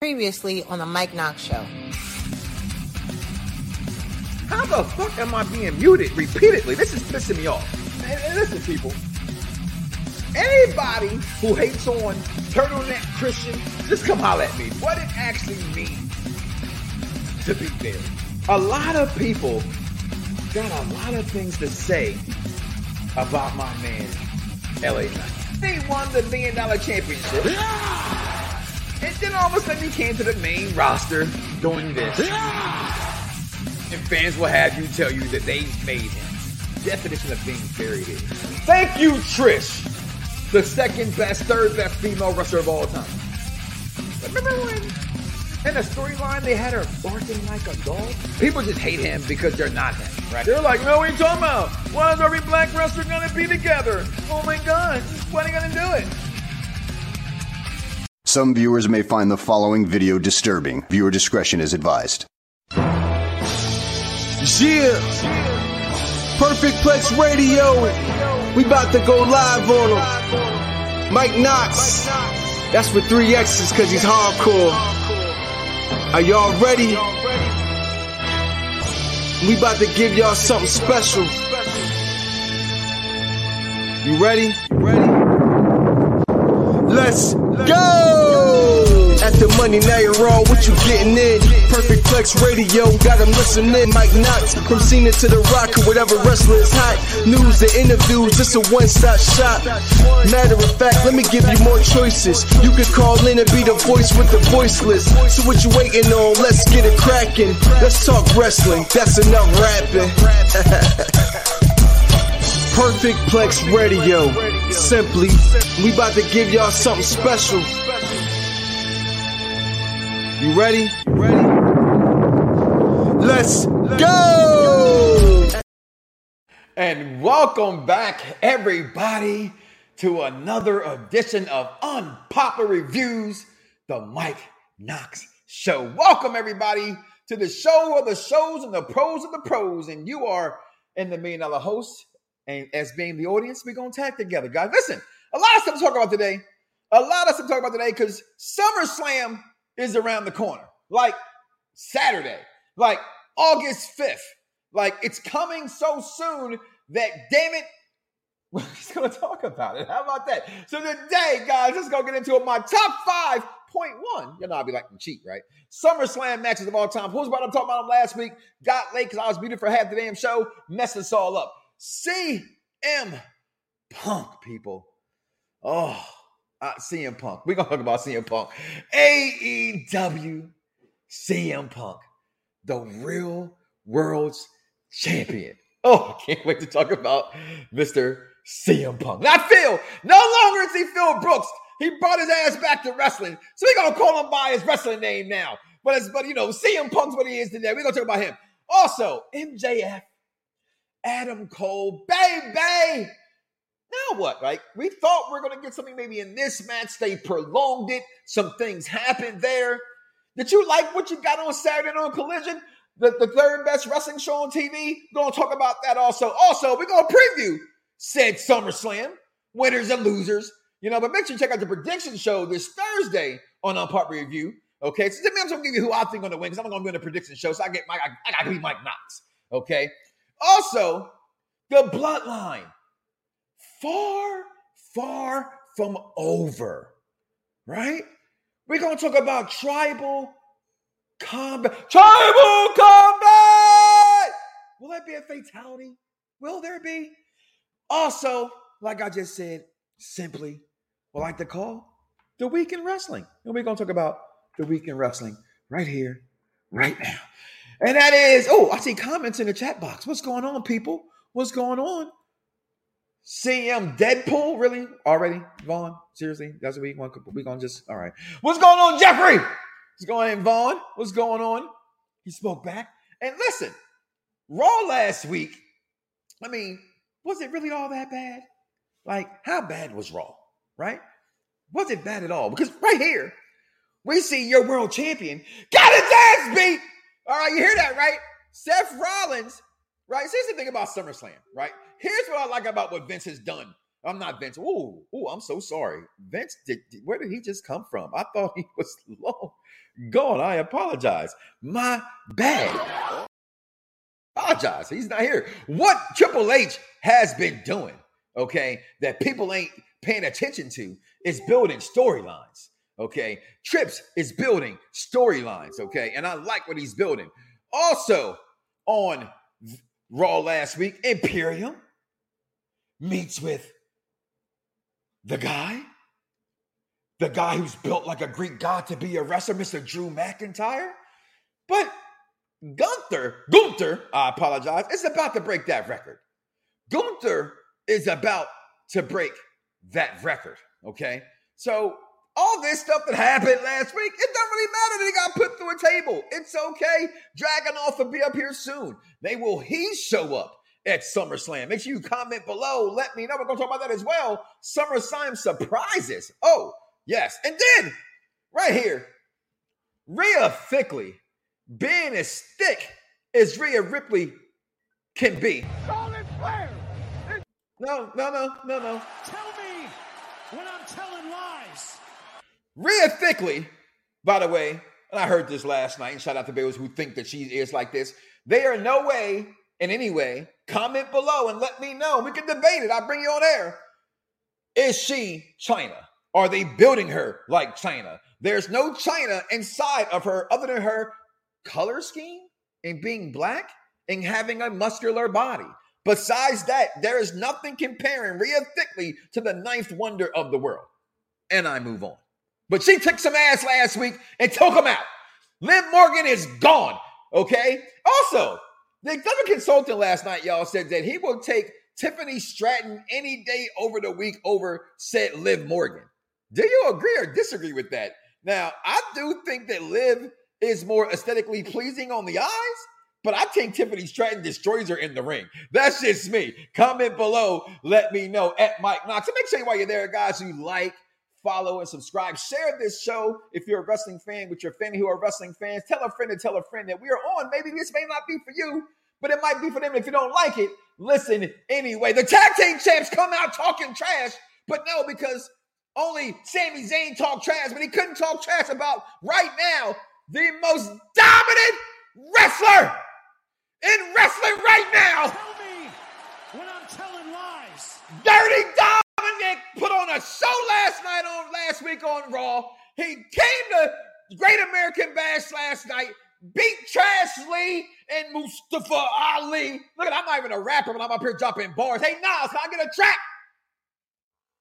Previously on the Mike Knoxxx Show. How the fuck am I being muted repeatedly? This is pissing me off. And listen, people. Anybody who hates on turtleneck Christian, just come holler at me. What it actually means to be there. A lot of people got a lot of things to say about my man, LA Knight. They won the $1 million championship. Yeah! And then all of a sudden you came to the main roster doing this. And fans will have you tell you that they made him. Definition of being buried is. Thank you, Trish. The second best, third best female wrestler of all time. Remember when in the storyline they had her barking like a dog? People just hate him because they're not him, right? They're like, no, what are you talking about? Why is every black wrestler going to be together? Oh my God, why are they going to do it? Some viewers may find the following video disturbing. Viewer discretion is advised. Yeah! Perfect Plex Radio! We about to go live on him. Mike Knoxxx. That's with 3 X's because he's hardcore. Are y'all ready? We about to give y'all something special. You ready? Let's go! At the Monday Night Raw, what you getting in? Perfect Plex Radio, got them listening. Mike Knoxxx, from Cena to The Rock, or whatever wrestler is hot. News and interviews, it's a one-stop shop. Matter of fact, let me give you more choices. You could call in and be the voice with the voiceless. So what you waiting on? Let's get it cracking. Let's talk wrestling, that's enough rapping. Perfect Plex Radio. Simply, we about to give y'all something special. You ready? Let's go! And welcome back, everybody, to another edition of Unpopular Reviews, the Mike Knoxxx Show. Welcome, everybody, to the show of the shows and the pros of the pros. And you are in the $1 million host. And as being the audience, we're going to tag together, guys. Listen, a lot of stuff to talk about today. Because SummerSlam is around the corner. Like Saturday, like August 5th. Like it's coming so soon that, damn it, we're just going to talk about it. How about that? So today, guys, let's go get into it. My top 5.1. You know, I'll be like, cheat, right? SummerSlam matches of all time. Who's about to talk about them last week? Got late because I was muted for half the damn show. Messed us all up. CM Punk, people. Oh, CM Punk. We're going to talk about CM Punk. AEW CM Punk, the real world's champion. Oh, I can't wait to talk about Mr. CM Punk. Not Phil. No longer is he Phil Brooks. He brought his ass back to wrestling. So we're going to call him by his wrestling name now. But you know, CM Punk's what he is today. We're going to talk about him. Also, MJF. Adam Cole, baby. Now what, right? We thought we were going to get something maybe in this match. They prolonged it. Some things happened there. Did you like what you got on Saturday on Collision? The third best wrestling show on TV? We're going to talk about that also. Also, we're going to preview said SummerSlam, winners and losers. You know, but make sure you check out the prediction show this Thursday on Unpopular Review. Okay, so I'm just going to give you who I think going to win because I'm going to be in the prediction show. So I got to be Mike Knoxxx. Okay. Also, the bloodline, far, far from over, right? We're going to talk about tribal combat. Will that be a fatality? Will there be? Also, like I just said, simply, what I like to call the week in wrestling. And we're going to talk about the week in wrestling right here, right now. And that is, oh, I see comments in the chat box. What's going on, people? What's going on? CM Deadpool, really? Already? Vaughn? Seriously? That's what we're going to just, all right. What's going on, Jeffrey? What's going on, Vaughn? What's going on? He spoke back. And listen, Raw last week, I mean, was it really all that bad? Like, how bad was Raw, right? Was it bad at all? Because right here, we see your world champion got his ass beat. All right, you hear that, right? Seth Rollins, right? So here's the thing about SummerSlam, right? Here's what I like about what Vince has done I'm not Vince. Oh, I'm so sorry. Vince, where did he just come from? I thought he was long gone. I apologize. My bad. Apologize. He's not here. What Triple H has been doing, okay, that people ain't paying attention to is building storylines, okay? Trips is building storylines, okay? And I like what he's building. Also on Raw last week, Imperium meets with the guy who's built like a Greek god to be a wrestler, Mr. Drew McIntyre. But Gunther, I apologize, is about to break that record. Gunther is about to break that record, okay? So all this stuff that happened last week, it doesn't really matter that he got put through a table. It's okay. Dragunov will be up here soon. Will he show up at SummerSlam? Make sure you comment below. Let me know. We're going to talk about that as well. SummerSlam surprises. Oh, yes. And then, right here, Rhea Ripley being as thick as Rhea Ripley can be. Charlotte Flair. No. Tell me when I'm telling lies. Rhea Ripley, by the way, and I heard this last night, and shout out to those who think that she is like this. They are no way, in any way, comment below and let me know. We can debate it. I'll bring you on air. Is she China? Are they building her like China? There's no China inside of her other than her color scheme and being black and having a muscular body. Besides that, there is nothing comparing Rhea Ripley to the ninth wonder of the world. And I move on. But she took some ass last week and took him out. Liv Morgan is gone, okay? Also, the other consultant last night, y'all, said that he will take Tiffany Stratton any day over the week over said Liv Morgan. Do you agree or disagree with that? Now, I do think that Liv is more aesthetically pleasing on the eyes, but I think Tiffany Stratton destroys her in the ring. That's just me. Comment below. Let me know at Mike Knoxxx. And make sure while you're there, guys, you like, follow, and subscribe. Share this show if you're a wrestling fan with your family who are wrestling fans. Tell a friend to tell a friend that we are on. Maybe this may not be for you, but it might be for them. If you don't like it, listen anyway. The tag team champs come out talking trash, but no, because only Sami Zayn talked trash, but he couldn't talk trash about right now the most dominant wrestler in wrestling right now. Tell me when I'm telling lies. Dirty Dominic put on a show last week on Raw. He came to Great American Bash last night, beat Trash Lee and Mustafa Ali. Look, I'm not even a rapper, but I'm up here dropping bars. Hey, Nas, can I get a track?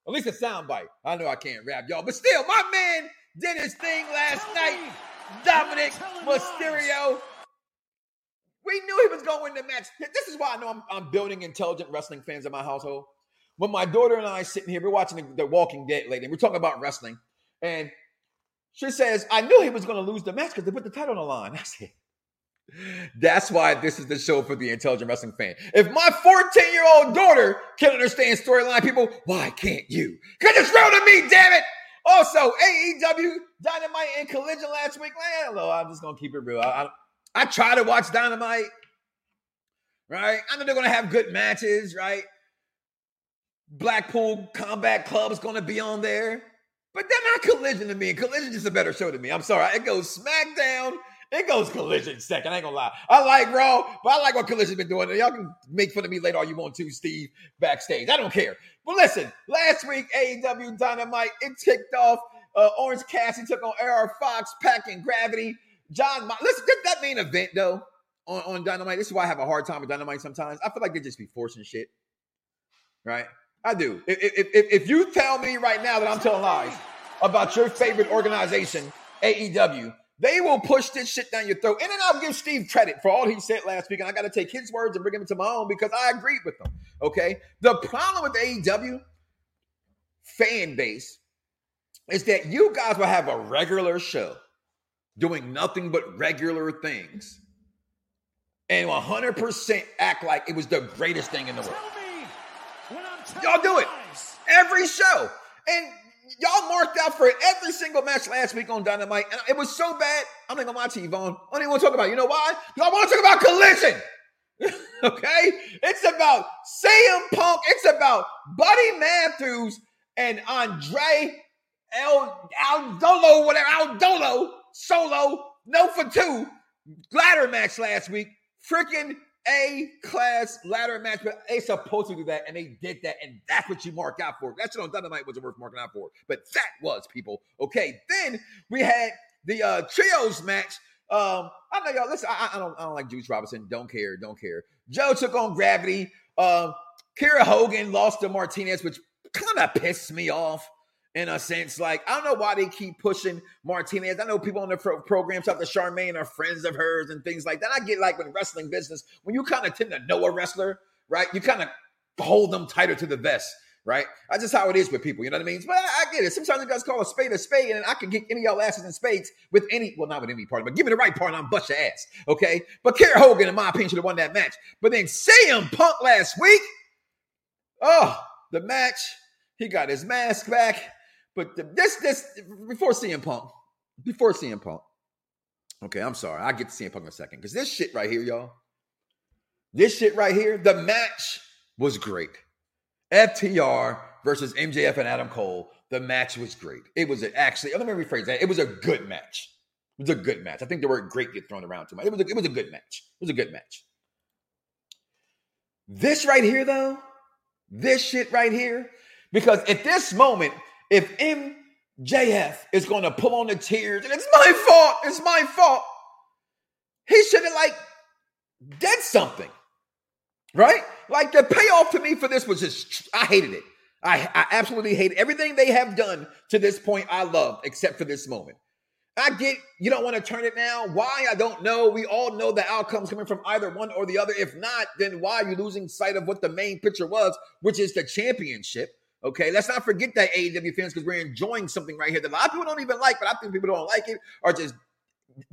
At least a soundbite. I know I can't rap, y'all, but still, my man did his thing last night. Dominic Mysterio. We knew he was going to win the match. This is why I know I'm building intelligent wrestling fans in my household. When my daughter and I sitting here, we're watching the Walking Dead lady, and we're talking about wrestling. And she says, I knew he was going to lose the match because they put the title on the line. I said, that's why this is the show for the intelligent wrestling fan. If my 14-year-old daughter can understand storyline, people, why can't you? Because it's real to me, damn it. Also, AEW, Dynamite, and Collision last week. I don't know. I'm just going to keep it real. I try to watch Dynamite, right? I know they're going to have good matches, right? Blackpool Combat Club is going to be on there. But they're not Collision to me. Collision is a better show to me. I'm sorry. It goes SmackDown. It goes Collision second. I ain't going to lie. I like Raw, but I like what Collision's been doing. Y'all can make fun of me later all you want to, Steve, backstage. I don't care. But listen, last week, AEW Dynamite, it kicked off. Orange Cassidy took on AR Fox, Pac, and Gravity. Listen, that main event, though, on Dynamite, this is why I have a hard time with Dynamite sometimes. I feel like they just be forcing shit, right? I do. If you tell me right now that I'm telling lies about your favorite organization, AEW, they will push this shit down your throat. And then I'll give Steve credit for all he said last week, and I got to take his words and bring them into my own because I agreed with them, okay? The problem with AEW fan base is that you guys will have a regular show doing nothing but regular things and 100% act like it was the greatest thing in the world. Y'all do it every show. And y'all marked out for every single match last week on Dynamite. And it was so bad. I'm not going to lie to you, Vaughn. I don't even want to talk about it. You know why? Y'all want to talk about Collision. Okay? It's about CM Punk. It's about Buddy Matthews and Andre Aldolo, whatever. Aldolo, solo, no for two. Ladder match last week. Freaking A-class ladder match. But they supposed to do that, and they did that, and that's what you mark out for. That shit on Dynamite wasn't worth marking out for. But that was, people. Okay, then we had the trios match. I know y'all, listen, I don't like Juice Robinson. Don't care. Joe took on Gravity. Kira Hogan lost to Martinez, which kind of pissed me off in a sense. Like, I don't know why they keep pushing Martinez. I know people on the program talk to Charmaine are friends of hers and things like that. I get like when wrestling business, when you kind of tend to know a wrestler, right? You kind of hold them tighter to the vest. Right? That's just how it is with people. You know what I mean? But I get it. Sometimes you guys call a spade, and I can get any of y'all asses in spades with any, well, not with any party, but give me the right part and I'll bust your ass. Okay? But Kara Hogan, in my opinion, should have won that match. But then CM Punk last week, oh, the match, he got his mask back. But before CM Punk, okay, I'm sorry. I'll get to CM Punk in a second. Because this shit right here, y'all, the match was great. FTR versus MJF and Adam Cole. The match was great. It was actually, let me rephrase that. It was a good match. I think the word great gets thrown around too much. It was a good match. This right here, though, this shit right here, because at this moment, if MJF is going to pull on the tears, and it's my fault, he should have, like, did something. Right? Like, the payoff to me for this was just, I hated it. I absolutely hate it. Everything they have done to this point, I love, except for this moment. I get, you don't want to turn it now. Why? I don't know. We all know the outcomes coming from either one or the other. If not, then why are you losing sight of what the main picture was, which is the championship? Okay, let's not forget that, AEW fans, because we're enjoying something right here that a lot of people don't even like, but I think people don't like it are just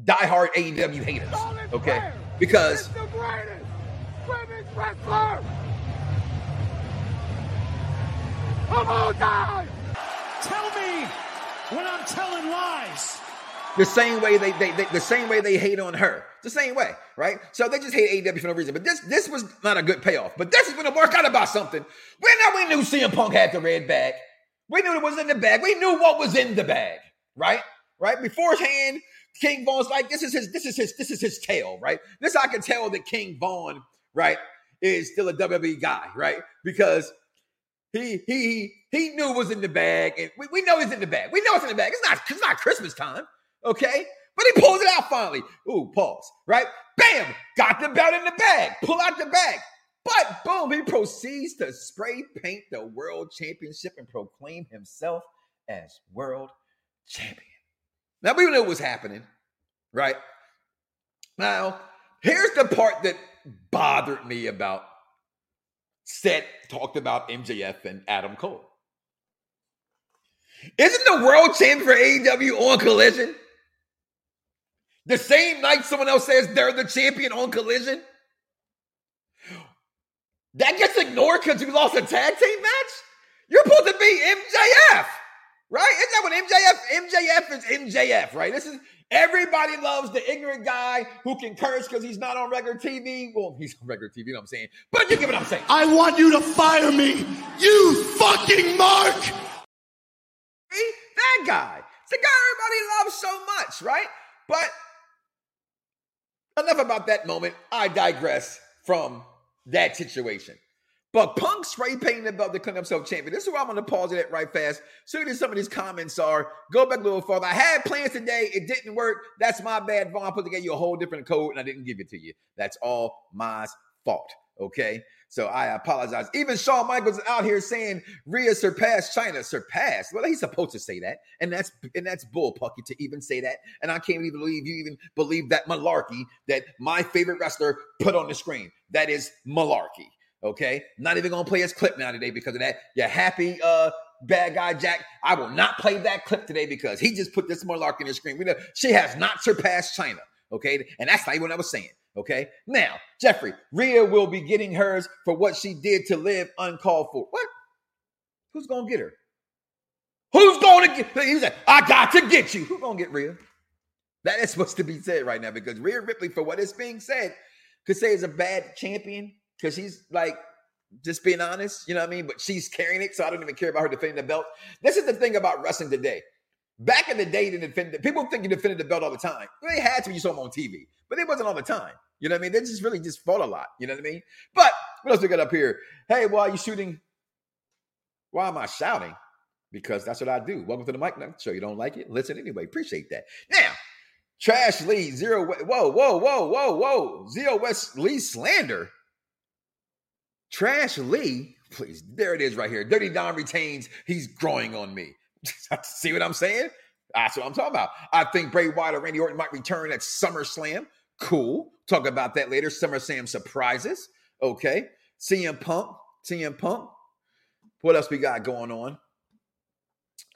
diehard AEW haters. Okay, because wrestler of all time. Tell me when I'm telling lies. The same way they hate on her. The same way, right? So they just hate AEW for no reason. But this was not a good payoff. But this is going to work out about something. We knew CM Punk had the red bag. We knew it was in the bag. We knew what was in the bag, right? Right beforehand, King Vaughn's like, this is his tale, right? This I can tell that King Vaughn, right, is still a WWE guy, right? Because he knew it was in the bag, and we know he's in the bag. We know it's in the bag. It's not Christmas time, okay? But he pulls it out finally. Ooh, pause, right? Bam! Got the belt in the bag. Pull out the bag. But boom, he proceeds to spray paint the world championship and proclaim himself as world champion. Now, we knew what was happening, right? Now, here's the part that bothered me about Seth talked about MJF and Adam Cole. Isn't the world champion for AEW on Collision? The same night someone else says they're the champion on Collision? That gets ignored because you lost a tag team match? You're supposed to be MJF, right? Isn't that what MJF is, right? This is... Everybody loves the ignorant guy who can curse because he's not on regular TV. Well, he's on regular TV, you know what I'm saying? But you get what I'm saying. I want you to fire me, you fucking Mark! See? That guy. It's the guy everybody loves so much, right? But enough about that moment. I digress from that situation. But Punk spray painting the belt to clean himself champion. This is where I'm going to pause it at right fast. See what some of these comments are. Go back a little farther. I had plans today. It didn't work. That's my bad, Vaughn. I put together a whole different code, and I didn't give it to you. That's all my fault, okay? So I apologize. Even Shawn Michaels is out here saying Rhea surpassed China. Surpassed. Well, he's supposed to say that, and that's bull, Pucky, to even say that. And I can't even believe you even believe that malarkey that my favorite wrestler put on the screen. That is malarkey. Okay, not even gonna play his clip now today because of that. You're happy, bad guy Jack. I will not play that clip today because he just put this malarkey in his screen. We know she has not surpassed China. Okay, and that's not even what I was saying. Okay, now Jeffrey, Rhea will be getting hers for what she did to Liv uncalled for. What? Who's gonna get her? Who's gonna get? He said, "I got to get you." Who's gonna get Rhea? That is what's to be said right now because Rhea Ripley, for what is being said, could say is a bad champion because she's like just being honest, you know what I mean? But she's carrying it, so I don't even care about her defending the belt. This is the thing about wrestling today. Back in the day, people think you defended the belt all the time. They had to when you saw them on TV, but it wasn't all the time. You know what I mean? They just really just fought a lot. You know what I mean? But what else we got up here? Hey, why are you shooting? Why am I shouting? Because that's what I do. Welcome to the Mike Knoxxx Show. You don't like it? Listen anyway. Appreciate that. Now, Trash Lee, Zero West. Whoa. Zero West Lee slander. Trash Lee, please. There it is right here. Dirty Don retains. He's growing on me. See what I'm saying? That's what I'm talking about. I think Bray Wyatt or Randy Orton might return at SummerSlam. Cool. Talk about that later. SummerSlam surprises. Okay. CM Punk. What else we got going on?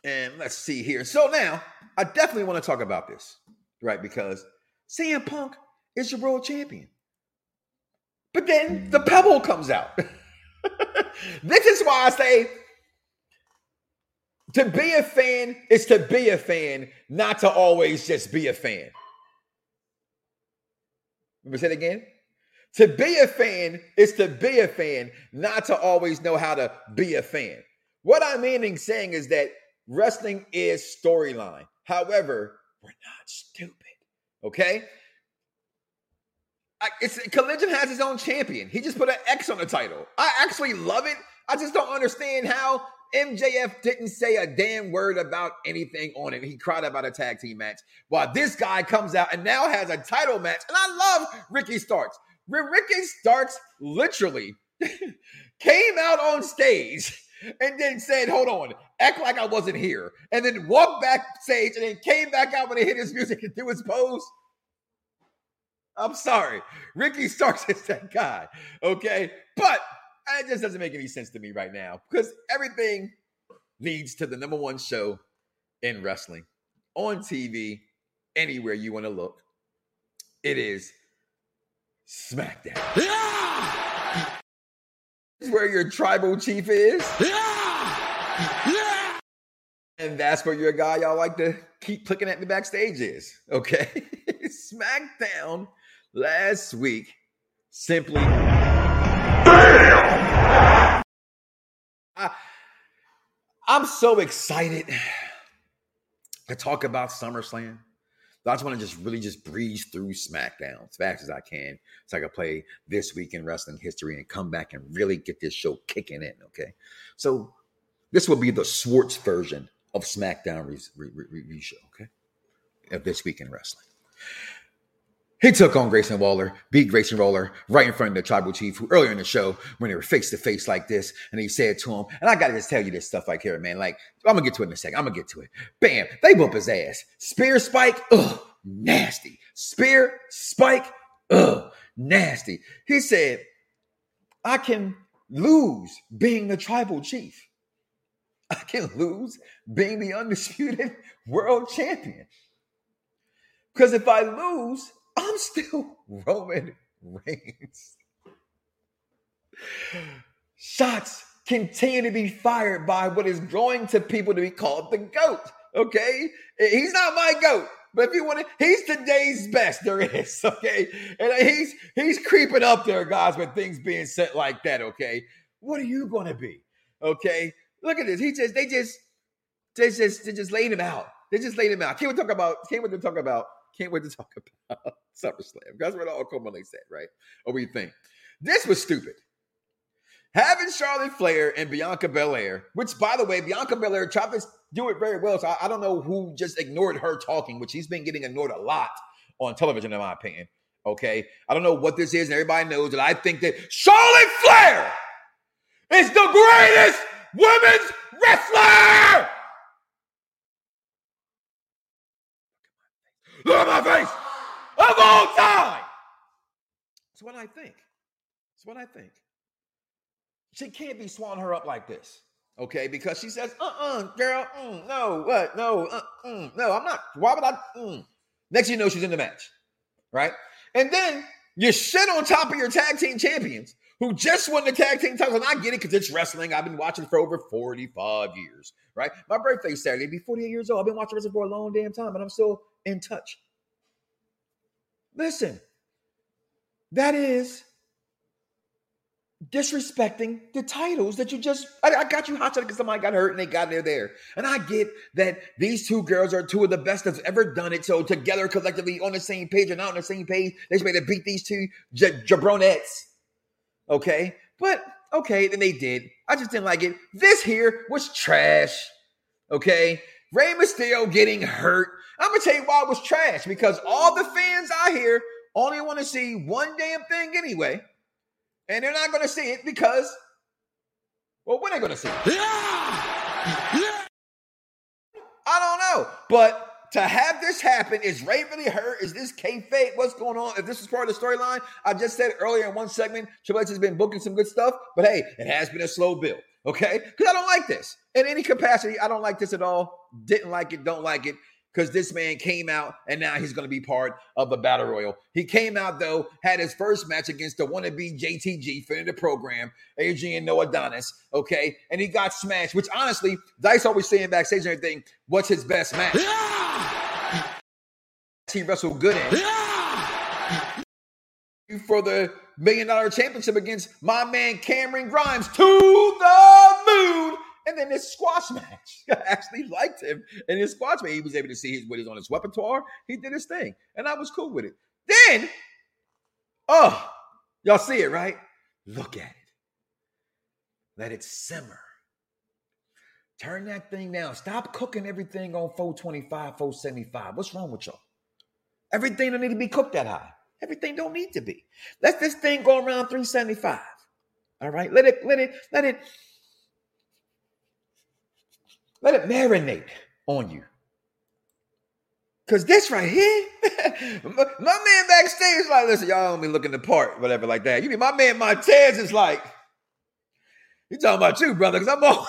And let's see here. So now, I definitely want to talk about this, right? Because CM Punk is your world champion. But then the pebble comes out. This is why I say, to be a fan is to be a fan, not to always just be a fan. Let me say it again. To be a fan is to be a fan, not to always know how to be a fan. What I mean in saying is that wrestling is storyline. However, we're not stupid, okay? Collision has its own champion. He just put an X on the title. I actually love it. I just don't understand how MJF didn't say a damn word about anything on it. He cried about a tag team match while this guy comes out and now has a title match. And I love Ricky Starks. Ricky Starks literally came out on stage and then said, hold on, act like I wasn't here. And then walked backstage and then came back out when they hit his music and threw his pose. I'm sorry. Ricky Starks is that guy. Okay. But it just doesn't make any sense to me right now because everything leads to the number one show in wrestling. On TV, anywhere you want to look, it is SmackDown. Yeah! This is where your tribal chief is. Yeah! Yeah! And that's where your guy y'all like to keep clicking at me backstage is. Okay? SmackDown last week simply... I'm so excited to talk about SummerSlam. I just want to just breeze through SmackDown as fast as I can so I can play this week in wrestling history and come back and really get this show kicking in, okay? So this will be the Swartz version of SmackDown review show, okay, of this week in wrestling. He took on Grayson Waller, beat Grayson Waller right in front of the tribal chief who earlier in the show, when they were face to face like this, and he said to him, and I got to just tell you this stuff right here, man. Like, I'm going to get to it in a second. I'm going to get to it. Bam. They whoop his ass. Spear spike. Ugh, nasty. Spear spike. Ugh, nasty. He said, I can lose being the tribal chief. I can lose being the undisputed world champion. Because if I lose, I'm still Roman Reigns. Shots continue to be fired by what is growing to people to be called the GOAT, okay? He's not my GOAT, but if you want to, he's today's best there is, okay? And he's creeping up there, guys, with things being said like that, okay? What are you going to be, okay? Look at this. They just laid him out. Can't wait to talk about SummerSlam. That's what all culminates at, right? Or what do you think? This was stupid. Having Charlotte Flair and Bianca Belair, which, by the way, Bianca Belair tried to do it very well, so I don't know who just ignored her talking, which she's been getting ignored a lot on television, in my opinion, okay? I don't know what this is, and everybody knows that I think that Charlotte Flair is the greatest women's wrestler! Look at my face of all time. That's what I think. She can't be swallowing her up like this, okay? Because she says, girl, no, what, no, no, I'm not. Why would I? Next, she's in the match, right? And then you shit on top of your tag team champions who just won the tag team titles. And I get it because it's wrestling. I've been watching for over 45 years, right? My birthday's Saturday. I'll be 48 years old. I've been watching wrestling for a long damn time, and I'm still in touch. Listen, That is disrespecting the titles that you just, I got you hot shot because somebody got hurt and they got there. And I get that these two girls are two of the best that's ever done it. So together, collectively, on the same page or not on the same page, they should be able to beat these two jabronettes. Okay? But, okay, then they did. I just didn't like it. This here was trash. Okay? Rey Mysterio getting hurt. I'm going to tell you why it was trash, because all the fans out here only want to see one damn thing anyway, and they're not going to see it because, well, when are they going to see it? Yeah! I don't know, but to have this happen, is Rey really hurt? Is this kayfabe? What's going on? If this is part of the storyline, I just said earlier in one segment, Triple H has been booking some good stuff, but hey, it has been a slow build, okay? Because I don't like this. In any capacity, I don't like this at all. Didn't like it, don't like it. Because this man came out, and now he's going to be part of the Battle Royal. He came out, though, had his first match against the wannabe JTG, friend of the program, Adrian Adonis, okay? And he got smashed, which, honestly, Dice always saying backstage and everything, what's his best match? Yeah! He wrestled good in. Yeah! For the $1 million championship against my man Cameron Grimes to the moon. And then this squash match, I actually liked him. And his squash match, he was able to see what he's on his repertoire. He did his thing. And I was cool with it. Then, oh, y'all see it, right? Look at it. Let it simmer. Turn that thing down. Stop cooking everything on 425, 475. What's wrong with y'all? Everything don't need to be cooked that high. Everything don't need to be. Let this thing go around 375. All right? Let it marinate on you. Because this right here, my man backstage is like, listen, y'all don't be looking the part, whatever like that. You mean my man Martinez is like, he talking about you, brother, because I'm all,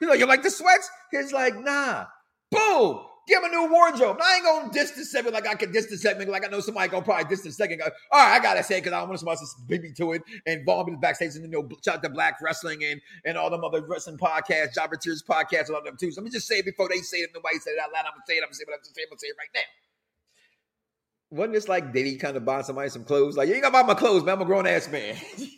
you know, you like the sweats? He's like, nah. Boom. Give him a new wardrobe. Now, I ain't going to diss the segment like I can diss the segment like I know somebody going to probably diss the second. All right, I got to say it because I don't want somebody to beat me to it and bomb me the backstage and, you know, shout out to Black Wrestling and all them other wrestling podcasts, Jobber Tears podcasts, all them too. So let me just say it before they say it. Nobody said it out loud. I'm going to say it. I'm going to say what I'm going to say. I'm going to say it right now. Wasn't this like Diddy kind of buying somebody some clothes? Like, you ain't got to buy my clothes, man. I'm a grown-ass man. You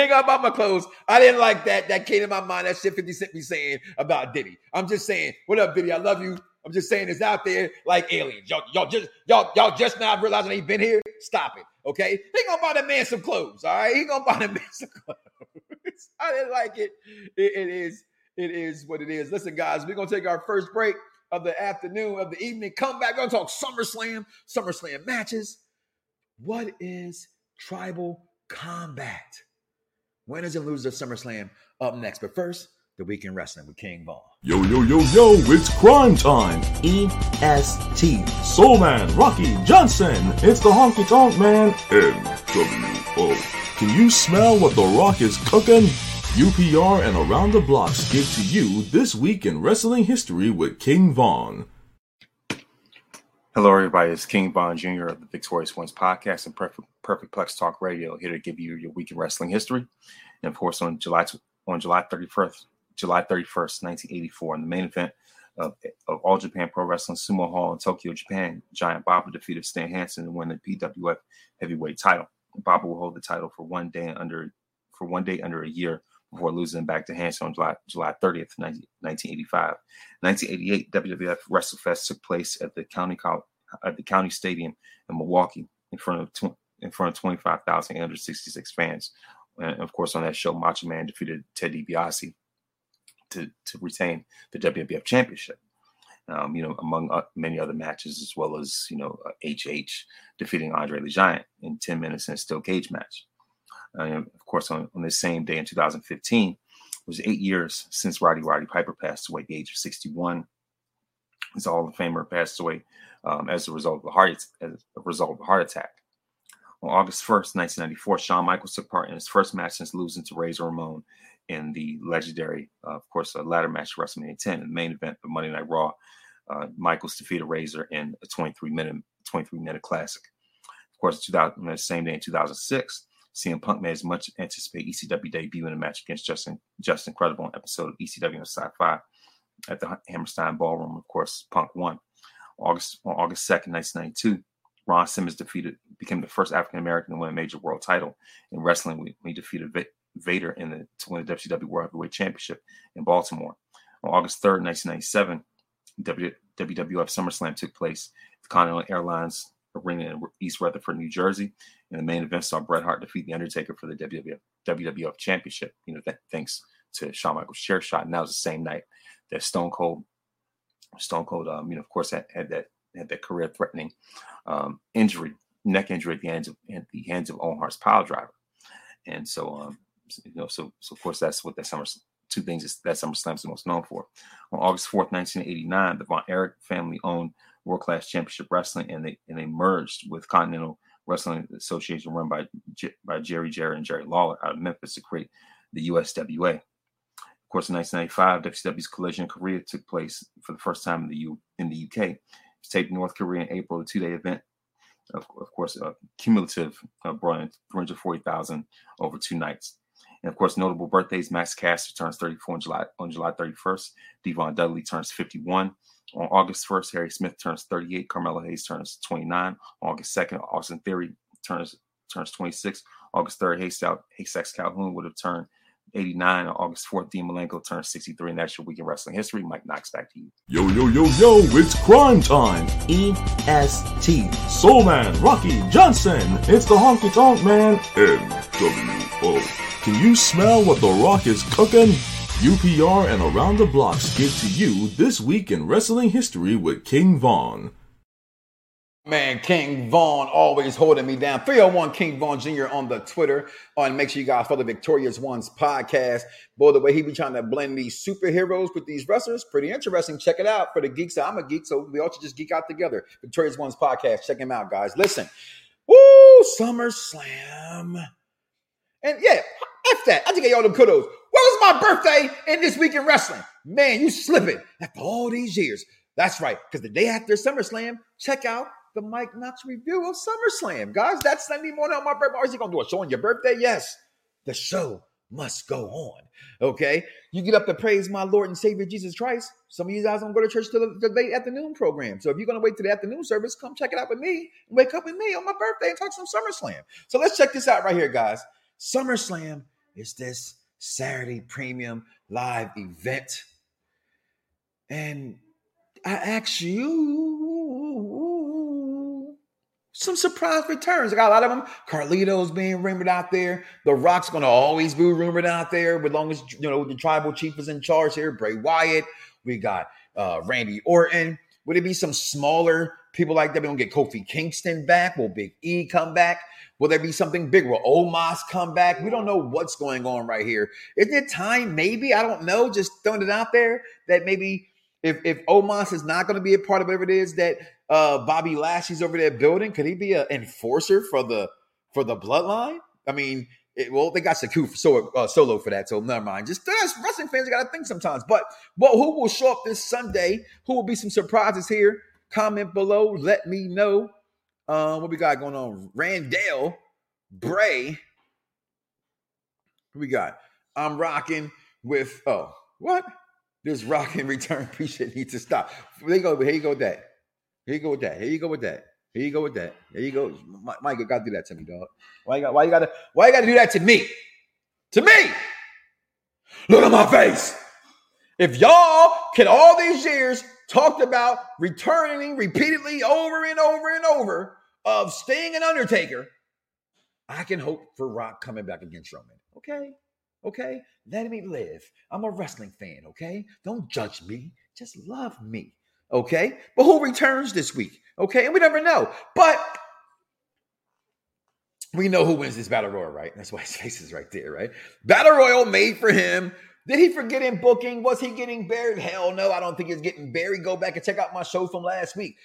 ain't got to buy my clothes. I didn't like that. That came to my mind. That shit 50 Cent be saying about Diddy. I'm just saying, what up, Diddy? I love you. I'm just saying it's out there like aliens. Y'all just now realizing they've been here. Stop it, okay? They gonna buy the man some clothes, all right? He gonna buy the man some clothes. I didn't like it. It is what it is. Listen, guys, we're gonna take our first break of the afternoon, of the evening. Come back. We're gonna talk SummerSlam matches. What is tribal combat? Winners and losers of SummerSlam up next. But first, The Week in Wrestling with King Ball. Yo, yo, yo, yo, it's crime time. EST. Soul Man, Rocky Johnson. It's the Honky Tonk Man, NWO. Can you smell what The Rock is cooking? UPR and Around the Blocks give to you This Week in Wrestling History with King Vaughn. Hello, everybody. It's King Vaughn Jr. of the Victorious Ones podcast and Perfectplex Talk Radio, here to give you your Week in Wrestling History. And, of course, on July 31st, 1984, in the main event of All Japan Pro Wrestling Sumo Hall in Tokyo, Japan, Giant Baba defeated Stan Hansen to win the PWF heavyweight title. Baba will hold the title for one day under a year before losing back to Hansen on July 30th, 1985. 1988, WWF WrestleFest took place at the County Stadium in Milwaukee in front of 25,866 fans. And of course, on that show, Macho Man defeated Ted DiBiase to retain the WWF Championship. Among many other matches, as well as, HH defeating Andre the Giant in 10 minutes in a steel cage match. Of course, on this same day in 2015, it was 8 years since Roddy Piper passed away at the age of 61. His Hall of Famer passed away as a result of a heart attack. On August 1st, 1994, Shawn Michaels took part in his first match since losing to Razor Ramon in the legendary, ladder match at WrestleMania 10. In the main event of Monday Night Raw, Michaels defeated Razor in a 23-minute classic. Of course, on the same day in 2006, CM Punk made his much-anticipated ECW debut in a match against Justin Credible on an episode of ECW on Sci-Fi at the Hammerstein Ballroom. Of course, Punk won. On August 2nd, 1992, Ron Simmons became the first African-American to win a major world title. In wrestling, we defeated Vader to win the WCW World Heavyweight Championship in Baltimore. On August 3rd, 1997, WWF SummerSlam took place at the Continental Airlines Arena in East Rutherford, New Jersey, and the main event saw Bret Hart defeat The Undertaker for the WWF Championship, thanks to Shawn Michaels' chair shot. And that was the same night that Stone Cold, of course, had that career-threatening injury, neck injury at the hands of Owen Hart's pile driver. And so, so of course, that's what that SummerSlam, two things that SummerSlam's the most known for. On August 4th, 1989, the Von Erich family owned World Class Championship Wrestling, and they merged with Continental Wrestling Association, run by Jerry Jarrett and Jerry Lawler out of Memphis, to create the USWA. Of course, in 1995, WCW's Collision in Korea took place for the first time in the UK. It was taped in North Korea in April, a two-day event. Of course, cumulative brought in 340,000 over two nights. And of course, notable birthdays: Max Caster turns 34 on July 31st. Devon Dudley turns 51. On August 1st, Harry Smith turns 38. Carmelo Hayes turns 29. On August 2nd, Austin Theory turns 26. August 3rd, Haysex Calhoun would have turned 89. On August 4th, Dean Malenko turns 63. And that's your week in wrestling history. Mike Knoxxx, back to you. Yo, yo, yo, yo, it's crime time. EST. Soul Man, Rocky Johnson. It's the Honky Tonk Man. NWO. Can you smell what The Rock is cooking? UPR and Around the Blocks give to you This Week in Wrestling History with King Vaughn. Man, King Vaughn always holding me down. 301 King Vaughn Jr. on the Twitter. And make sure you guys follow the Victorious Ones podcast. Boy, the way he be trying to blend these superheroes with these wrestlers, pretty interesting. Check it out. For the geeks, I'm a geek, so we all should just geek out together. Victorious Ones podcast. Check him out, guys. Listen. Woo! SummerSlam. And yeah, F that. I just gave y'all them kudos. What was my birthday in This Week in Wrestling? Man, you slipping after all these years. That's right, because the day after SummerSlam, check out the Mike Knoxxx review of SummerSlam. Guys, that's Sunday morning on my birthday. Is he going to do a show on your birthday? Yes. The show must go on, okay? You get up to praise my Lord and Savior Jesus Christ. Some of you guys don't go to church till the late afternoon program. So if you're going to wait till the afternoon service, come check it out with me. Wake up with me on my birthday and talk some SummerSlam. So let's check this out right here, guys. SummerSlam is this Saturday premium live event, and I ask you some surprise returns. I got a lot of them. Carlito's being rumored out there. The Rock's gonna always be rumored out there, as long as the tribal chief is in charge here. Bray Wyatt. We got Randy Orton. Would it be some smaller people like that? We don't get Kofi Kingston back. Will Big E come back? Will there be something big? Will Omos come back? We don't know what's going on right here. Isn't it time? Maybe, I don't know, just throwing it out there, that maybe if Omos is not going to be a part of whatever it is that Bobby Lashley's over there building, could he be an enforcer for the bloodline? I mean, they got Saku Solo for that, so never mind. Just us wrestling fans got to think sometimes. But who will show up this Sunday? Who will be some surprises here? Comment below. Let me know what we got going on. Randall, Bray. We got. I'm rocking with. Oh, what? This rocking return. Appreciate needs to stop. Here you go with that. There you go. Mike, you got to do that to me, dog. Why you got to do that to me? To me. Look at my face. If y'all can all these years. Talked about returning repeatedly over and over and over of Sting and Undertaker. I can hope for Rock coming back against Roman. Okay. Let me live. I'm a wrestling fan. Okay. Don't judge me. Just love me. Okay. But who returns this week? Okay. And we never know. But we know who wins this Battle Royal, right? That's why his face is right there, right? Battle Royal made for him. Did he forget in booking? Was he getting buried? Hell no, I don't think he's getting buried. Go back and check out my show from last week.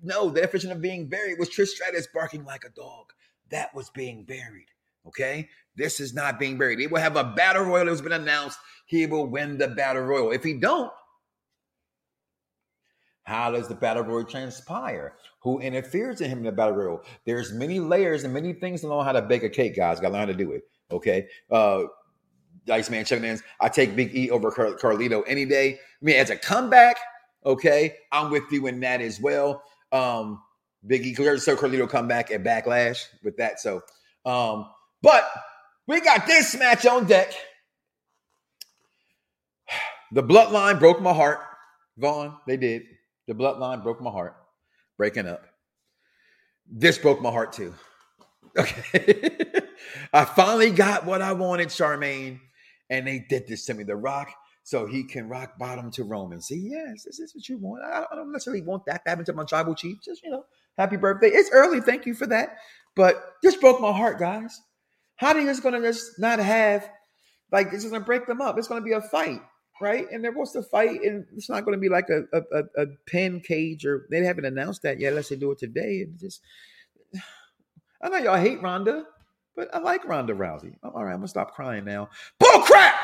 No, the definition of being buried was Trish Stratus barking like a dog. That was being buried, okay? This is not being buried. He will have a battle royal that's been announced. He will win the battle royal. If he don't, how does the battle royal transpire? Who interferes in him in the battle royal? There's many layers and many things to know how to bake a cake, guys. Got to learn how to do it, okay? Iceman checking in. I take Big E over Carlito any day. I mean, as a comeback, okay, I'm with you in that as well. Big E, so Carlito come back at Backlash with that. So, but we got this match on deck. The Bloodline broke my heart, Vaughn. They did. The Bloodline broke my heart. Breaking up. This broke my heart too. Okay. I finally got what I wanted, Charmaine, and they did this to me. The Rock, so he can rock bottom to Roman. See, yes, this is what you want. I don't necessarily want that to happen to my tribal chief. Just, happy birthday. It's early. Thank you for that. But this broke my heart, guys. How are you just going to just not have, like, this is going to break them up. It's going to be a fight, right? And there was the fight, and it's not going to be like a pen cage, or they haven't announced that yet unless they do it today. And just, I know y'all hate Ronda, but I like Ronda Rousey. All right, I'm going to stop crying now. Bull crap!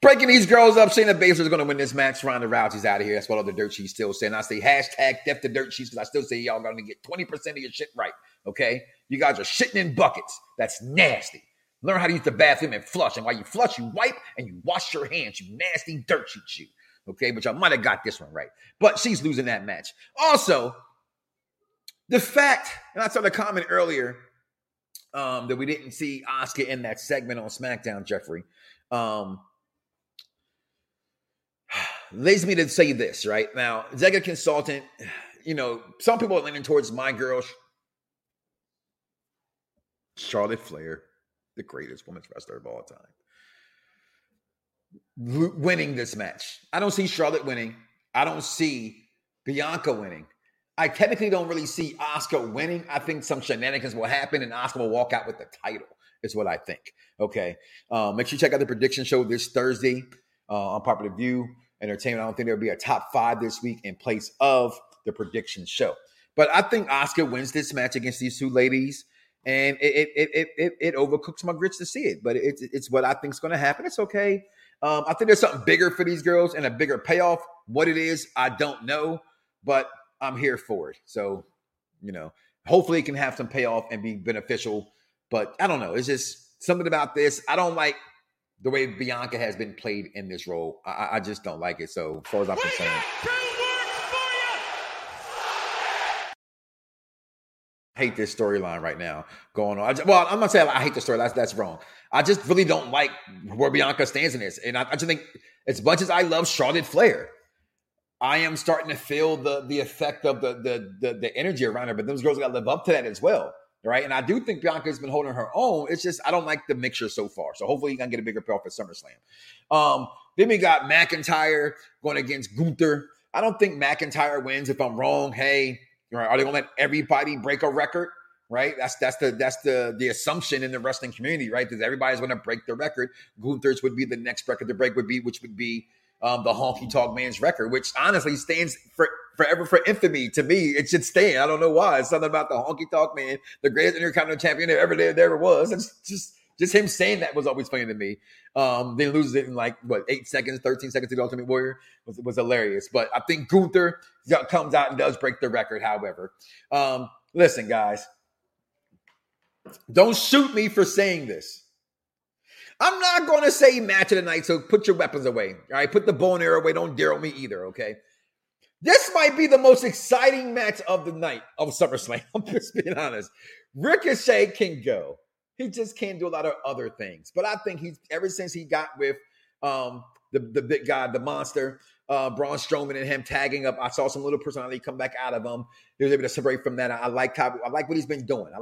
Breaking these girls up. Shayna Baszler is going to win this match. Ronda Rousey's out of here. That's what all the dirt she's still saying. I say hashtag death to dirt she's because I still say y'all going to get 20% of your shit right. Okay? You guys are shitting in buckets. That's nasty. Learn how to use the bathroom and flush. And while you flush, you wipe and you wash your hands. You nasty dirt sheet shoot. Okay? But y'all might have got this one right. But she's losing that match. Also, the fact, and I saw the comment earlier that we didn't see Asuka in that segment on SmackDown, Jeffrey. Leads me to say this, right? Now, Zega Consultant, some people are leaning towards my girl, Charlotte Flair, the greatest women's wrestler of all time, winning this match. I don't see Charlotte winning. I don't see Bianca winning. I technically don't really see Asuka winning. I think some shenanigans will happen and Asuka will walk out with the title, is what I think. Okay. Make sure you check out the prediction show this Thursday on Popular View Entertainment. I don't think there'll be a top five this week in place of the prediction show. But I think Asuka wins this match against these two ladies. And it overcooks my grits to see it. But it's what I think is going to happen. It's okay. I think there's something bigger for these girls and a bigger payoff. What it is, I don't know. But I'm here for it. So, hopefully it can have some payoff and be beneficial. But I don't know. It's just something about this. I don't like the way Bianca has been played in this role. I just don't like it. So, as far as I'm concerned. I hate this storyline right now going on. I'm not saying I hate the story. That's wrong. I just really don't like where Bianca stands in this. And I just think as much as I love Charlotte Flair, I am starting to feel the effect of the energy around her. But those girls got to live up to that as well. Right. And I do think Bianca's been holding her own. It's just, I don't like the mixture so far. So hopefully you can get a bigger payoff at SummerSlam. Then we got McIntyre going against Gunther. I don't think McIntyre wins. If I'm wrong, hey, are they going to let everybody break a record? Right. That's the assumption in the wrestling community, right? That everybody's going to break the record. Gunther's would be the next record to break which would be the Honky Tonk Man's record, which honestly stands forever for infamy to me. It should stand. I don't know why. It's something about the Honky Tonk Man, the greatest intercontinental champion there ever was. It's just him saying that was always funny to me. Then loses it in 13 seconds to the Ultimate Warrior was hilarious. But I think Gunther comes out and does break the record, however. Listen, guys, don't shoot me for saying this. I'm not going to say match of the night, so put your weapons away. All right, put the bow and arrow away. Don't dare me either, okay? This might be the most exciting match of the night of SummerSlam. I'm just being honest. Ricochet can go. He just can't do a lot of other things. But I think ever since he got with the big guy, the monster, Braun Strowman and him tagging up, I saw some little personality come back out of him. He was able to separate from that. I like what he's been doing.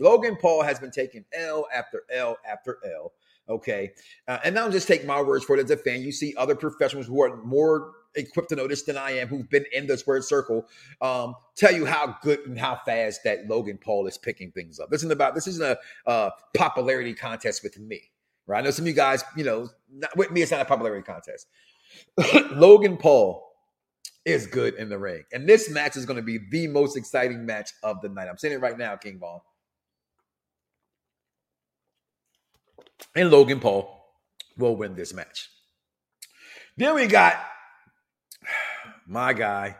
Logan Paul has been taking L after L after L. Okay. And I don't just take my words for it as a fan. You see other professionals who are more equipped to notice than I am, who've been in the squared circle, tell you how good and how fast that Logan Paul is picking things up. This isn't a popularity contest with me, right? I know some of you guys, with me, it's not a popularity contest. Logan Paul is good in the ring. And this match is going to be the most exciting match of the night. I'm saying it right now, King Vaughn. And Logan Paul will win this match. Then we got my guy,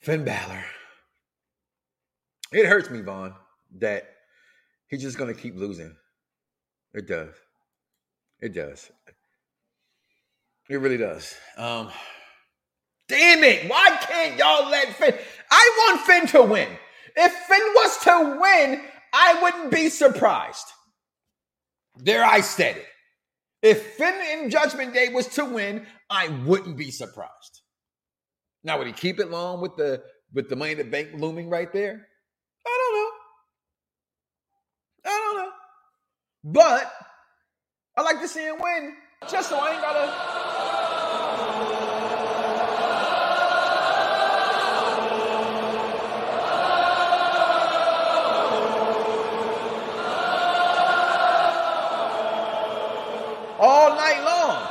Finn Balor. It hurts me, Vaughn, that he's just going to keep losing. It does. It really does. Damn it. Why can't y'all let Finn? I want Finn to win. If Finn was to win, I wouldn't be surprised. There, I said it. If Finn in Judgment Day was to win, I wouldn't be surprised. Now, would he keep it long with the Money in the Bank looming right there? I don't know. But I like to see him win, just so I ain't gotta. All night long,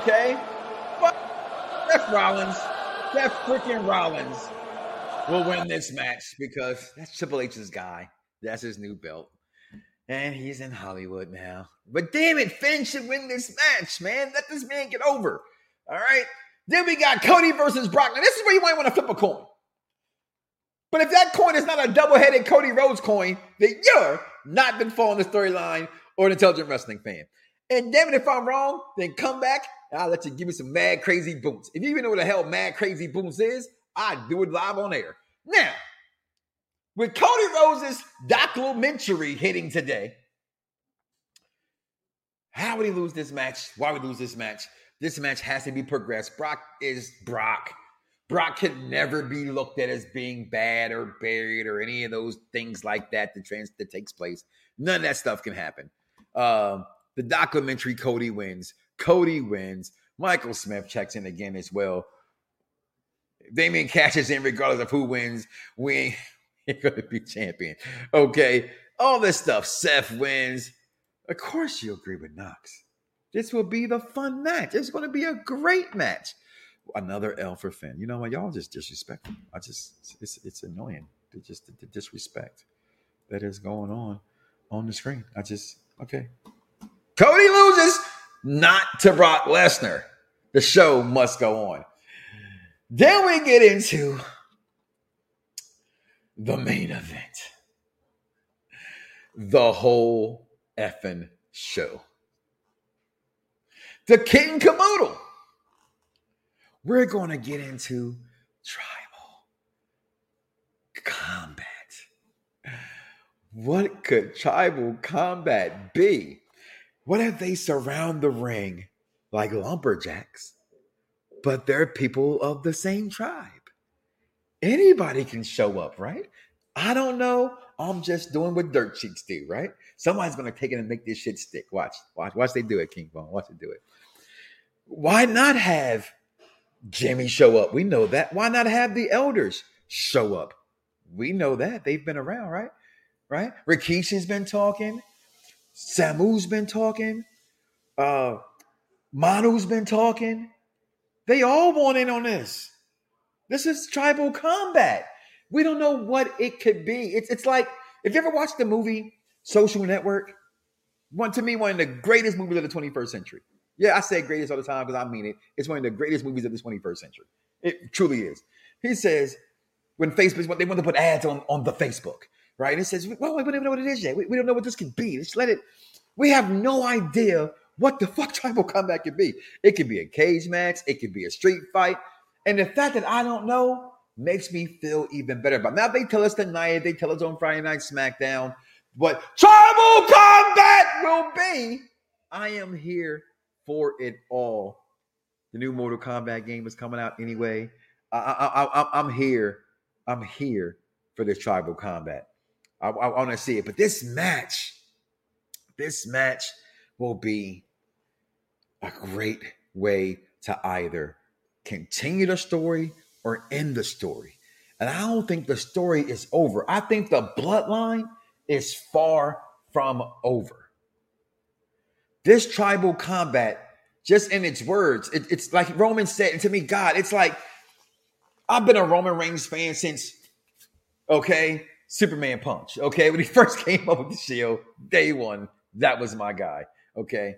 okay? But Seth freaking Rollins will win this match because that's Triple H's guy. That's his new belt. And he's in Hollywood now. But damn it, Finn should win this match, man. Let this man get over, all right? Then we got Cody versus Brock. Now, this is where you might want to flip a coin. But if that coin is not a double-headed Cody Rhodes coin, then you're not been following the storyline or an intelligent wrestling fan. And damn it, if I'm wrong, then come back and I'll let you give me some mad crazy booms. If you even know what the hell mad crazy booms is, I do it live on air. Now, with Cody Rhodes' documentary hitting today, how would he lose this match? Why would he lose this match? This match has to be progressed. Brock is Brock. Brock can never be looked at as being bad or buried or any of those things like that takes place. None of that stuff can happen. The documentary, Cody wins. Michael Smith checks in again as well. Damian Cash is in regardless of who wins. We ain't going to be champion. Okay, all this stuff. Seth wins. Of course you agree with Knox. This will be the fun match. It's going to be a great match. Another L for Finn. You know what? Y'all just disrespectful. It's annoying. Just the disrespect that is going on the screen. Okay. Cody loses, not to Brock Lesnar. The show must go on. Then we get into the main event. The whole effing show. The King Komodo. We're going to get into tribal combat. What could tribal combat be? What if they surround the ring like lumberjacks, but they're people of the same tribe? Anybody can show up, right? I don't know. I'm just doing what dirt cheeks do, right? Somebody's going to take it and make this shit stick. Watch they do it, King Von. Watch it do it. Why not have Jimmy show up? We know that. Why not have the elders show up? We know that. They've been around, right? Rikishi's been talking. Samu's been talking. Manu's been talking. They all want in on this. This is tribal combat. We don't know what it could be. It's like, if you ever watched the movie Social Network, one of the greatest movies of the 21st century. Yeah, I say greatest all the time because I mean it. It's one of the greatest movies of the 21st century. It truly is. He says, when Facebook, they want to put ads on the Facebook. Right? And it says, well, we don't even know what it is yet. We don't know what this could be. We have no idea what the fuck tribal combat could be. It could be a cage match. It could be a street fight. And the fact that I don't know makes me feel even better. But now they tell us tonight, they tell us on Friday Night SmackDown what tribal combat will be. I am here for it all. The new Mortal Kombat game is coming out anyway. I'm here for this tribal combat. I want to see it, but this match will be a great way to either continue the story or end the story. And I don't think the story is over. I think the bloodline is far from over. This tribal combat, just in its words, it's like Roman said, and to me, God, it's like I've been a Roman Reigns fan since, okay, Superman Punch, okay? When he first came up with the Shield, day one, that was my guy, okay?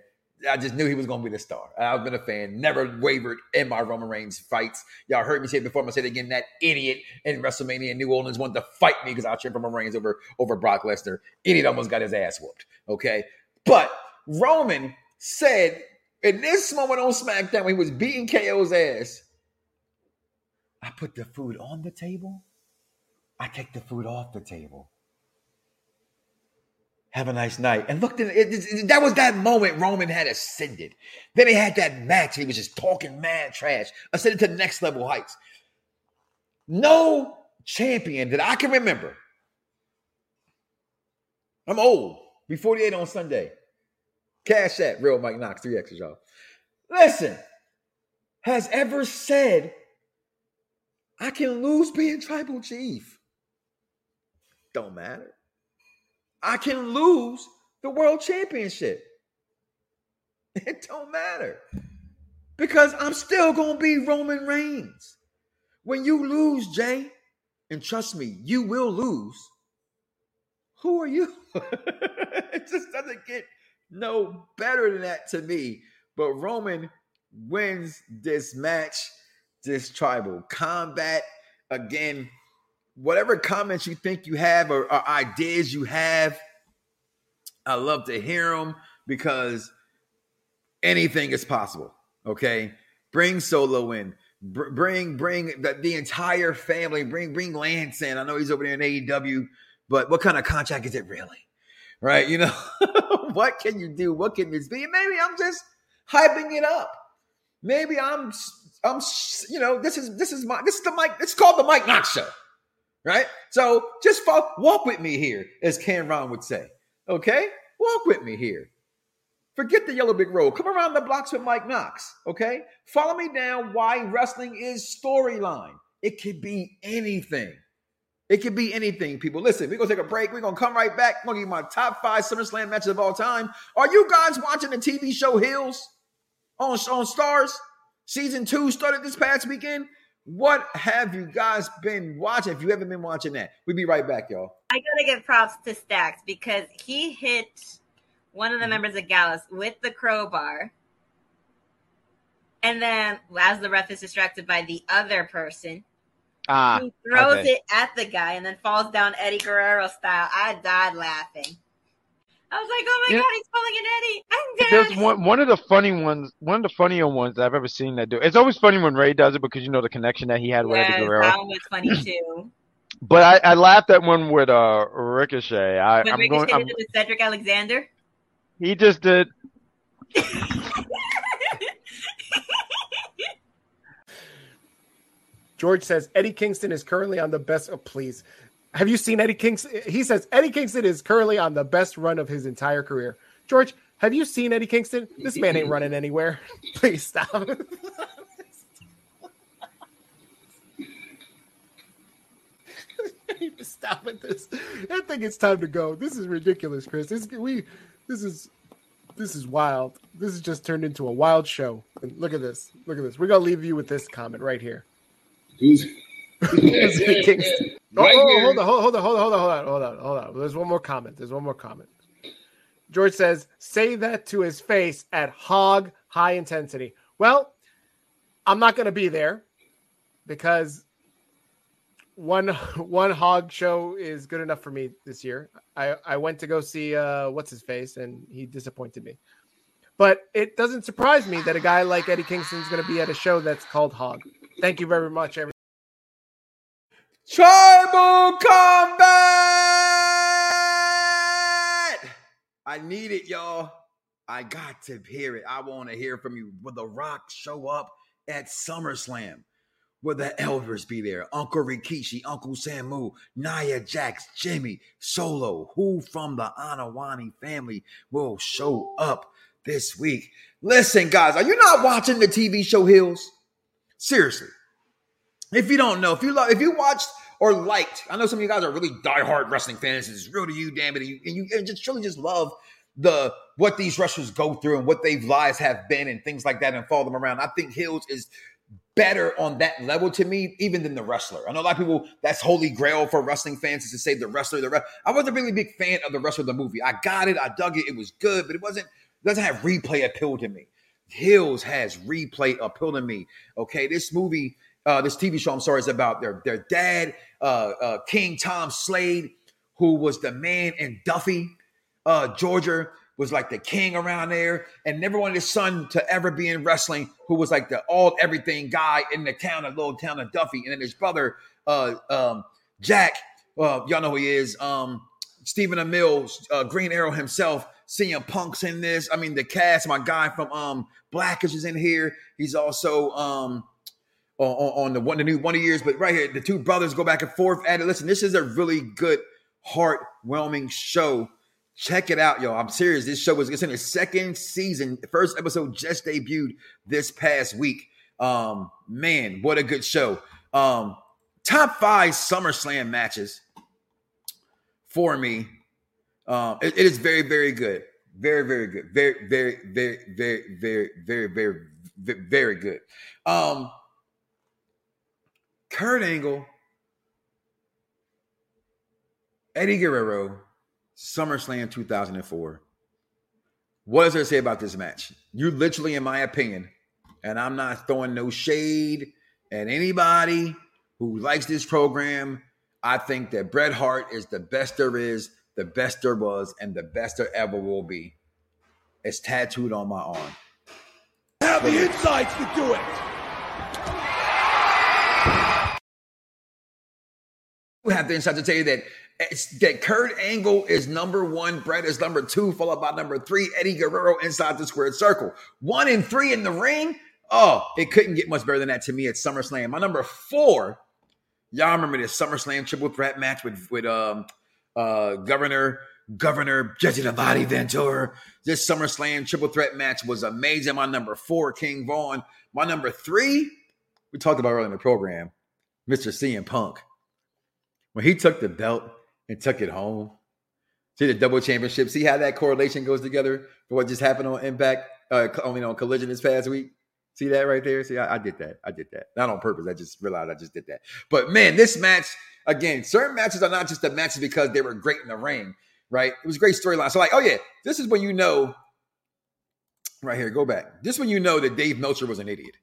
I just knew he was going to be the star. I've been a fan, never wavered in my Roman Reigns fights. Y'all heard me say it before, I'm going to say it again, that idiot in WrestleMania in New Orleans wanted to fight me because I cheered for Roman Reigns over Brock Lesnar. Idiot almost got his ass whooped, okay? But Roman said in this moment on SmackDown when he was beating KO's ass, I put the food on the table. I take the food off the table. Have a nice night. And looked in it, that was that moment Roman had ascended. Then he had that match. He was just talking mad trash. Ascended to the next level heights. No champion that I can remember. I'm old. Be 48 on Sunday. Cash at real Mike Knoxxx 3X, y'all. Listen, has ever said, I can lose being tribal chief. Don't matter. I can lose the world championship. It don't matter. Because I'm still going to be Roman Reigns. When you lose, Jay, and trust me, you will lose. Who are you? It just doesn't get no better than that to me. But Roman wins this match. This tribal combat, again, whatever comments you think you have or ideas you have, I love to hear them because anything is possible, okay? Bring Solo in. Bring the entire family. Bring Lance in. I know he's over there in AEW, but what kind of contract is it really? Right, you know? What can you do? What can this be? Maybe I'm just hyping it up. Maybe I'm, you know, this is called the Mike Knoxxx Show, right? So just walk with me here, as Ken Ron would say, okay? Walk with me here. Forget the yellow brick road. Come around the blocks with Mike Knoxxx, okay? Follow me down why wrestling is storyline. It could be anything. It could be anything, people. Listen, we're going to take a break. We're going to come right back. I'm going to give you my top 5 SummerSlam matches of all time. Are you guys watching the TV show Heels on Stars? Season 2 started this past weekend. What have you guys been watching? If you haven't been watching that, we'll be right back, y'all. I got to give props to Stacks because he hit one of the members of Gallus with the crowbar. And then as the ref is distracted by the other person, he throws it at the guy and then falls down Eddie Guerrero style. I died laughing. I was like, oh my God, he's pulling an Eddie. I'm dead. There's one of the funnier ones that I've ever seen that do. It's always funny when Ray does it because you know the connection that he had with Eddie Guerrero. That one was funny too. But I laughed at one with Ricochet. Ricochet did it with Cedric Alexander? He just did. George says, Eddie Kingston is currently on the best. Oh, please. Have you seen Eddie Kingston? He says Eddie Kingston is currently on the best run of his entire career. George, have you seen Eddie Kingston? This man ain't running anywhere. Please stop. Stop with this. I think it's time to go. This is ridiculous, Chris. This is wild. This has just turned into a wild show. And look at this. Look at this. We're gonna leave you with this comment right here. Kingston. Hold on. There's one more comment. George says, say that to his face at Hog High Intensity. Well, I'm not going to be there because one Hog show is good enough for me this year. I went to go see What's-His-Face, and he disappointed me. But it doesn't surprise me that a guy like Eddie Kingston is going to be at a show that's called Hog. Thank you very much, everyone. Tribal combat! I need it, y'all. I got to hear it. I want to hear from you. Will The Rock show up at SummerSlam? Will the Elvers be there? Uncle Rikishi, Uncle Samu, Nia Jax, Jimmy, Solo. Who from the Anawani family will show up this week? Listen, guys, are you not watching the TV show Heels? Seriously. If you don't know, if you watched or liked, I know some of you guys are really diehard wrestling fans. It's real to you, damn it. And you just love what these wrestlers go through and what their lives have been and things like that and follow them around. I think Hills is better on that level to me, even than the wrestler. I know a lot of people, that's holy grail for wrestling fans is to say the wrestler. I wasn't really a big fan of the wrestler, the movie. I got it. I dug it. It was good, but it doesn't have replay appeal to me. Hills has replay appeal to me. Okay, this TV show, I'm sorry, is about their dad, King Tom Slade, who was the man in Duffy, Georgia, was like the king around there and never wanted his son to ever be in wrestling, who was like the all everything guy in the town, a little town of Duffy. And then his brother, Jack, y'all know who he is, Stephen Amell, Green Arrow himself, CM Punk's in this. I mean, the cast, my guy from Blackish is in here. He's also on the new 1 years, but right here, the two brothers go back and forth at it. Listen, this is a really good, heartwarming show. Check it out, y'all. I'm serious. This show is in its second season. The first episode just debuted this past week. Man, what a good show. Top 5 SummerSlam matches for me. It is very, very good. Very, very good. Very, very, very, very, very, very, very, very, very good. Kurt Angle, Eddie Guerrero, SummerSlam 2004. What is there to say about this match? You literally, in my opinion, and I'm not throwing no shade at anybody who likes this program, I think that Bret Hart is the best there is, the best there was, and the best there ever will be. It's tattooed on my arm. Have the insights to do it. We have the insight to tell you that Kurt Angle is number 1, Bret is number 2, followed by number 3, Eddie Guerrero inside the squared circle. 1 and 3 in the ring. Oh, it couldn't get much better than that to me at SummerSlam. My number 4, y'all remember this SummerSlam triple threat match with Governor Jesse the Body Ventura. This SummerSlam triple threat match was amazing. My number 4, King Vaughn. My number 3, we talked about earlier in the program, Mr. CM Punk. When he took the belt and took it home, see the double championship, see how that correlation goes together for what just happened on Impact, on Collision this past week. See that right there? See, I did that. Not on purpose. I just realized I just did that. But man, this match, again, certain matches are not just the matches because they were great in the ring, right? It was a great storyline. So like, oh yeah, this is when you know, right here, go back. This is when you know that Dave Meltzer was an idiot,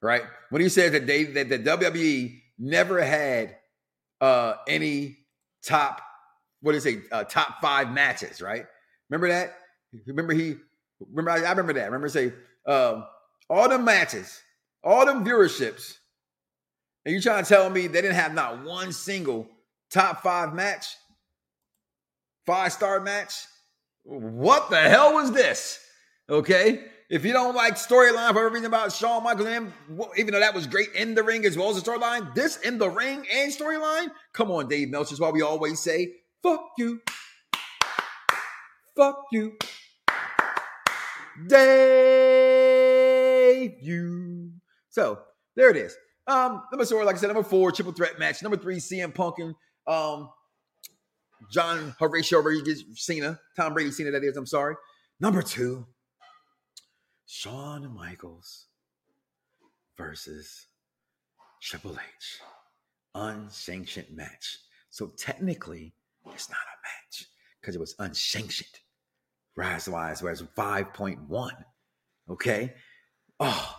right? When he said that the WWE never had any top, top 5 matches, right? Remember that? I remember that. Remember say, all them matches, all them viewerships, and you trying to tell me they didn't have not one single top 5 match, 5-star match? What the hell was this? Okay? If you don't like storyline for everything about Shawn Michaels and him, even though that was great in the ring as well as the storyline, this in the ring and storyline, come on, Dave Meltzer. That's why we always say, fuck you. Fuck you. Dave you. So, there it is. Number 4, like I said, number 4, triple threat match. Number 3, CM Punk and John Horatio Rodriguez Cena. Tom Brady Cena, that is, I'm sorry. Number 2. Shawn Michaels versus Triple H, unsanctioned match. So technically, it's not a match because it was unsanctioned. Rise-wise, whereas 5.1, okay? Oh,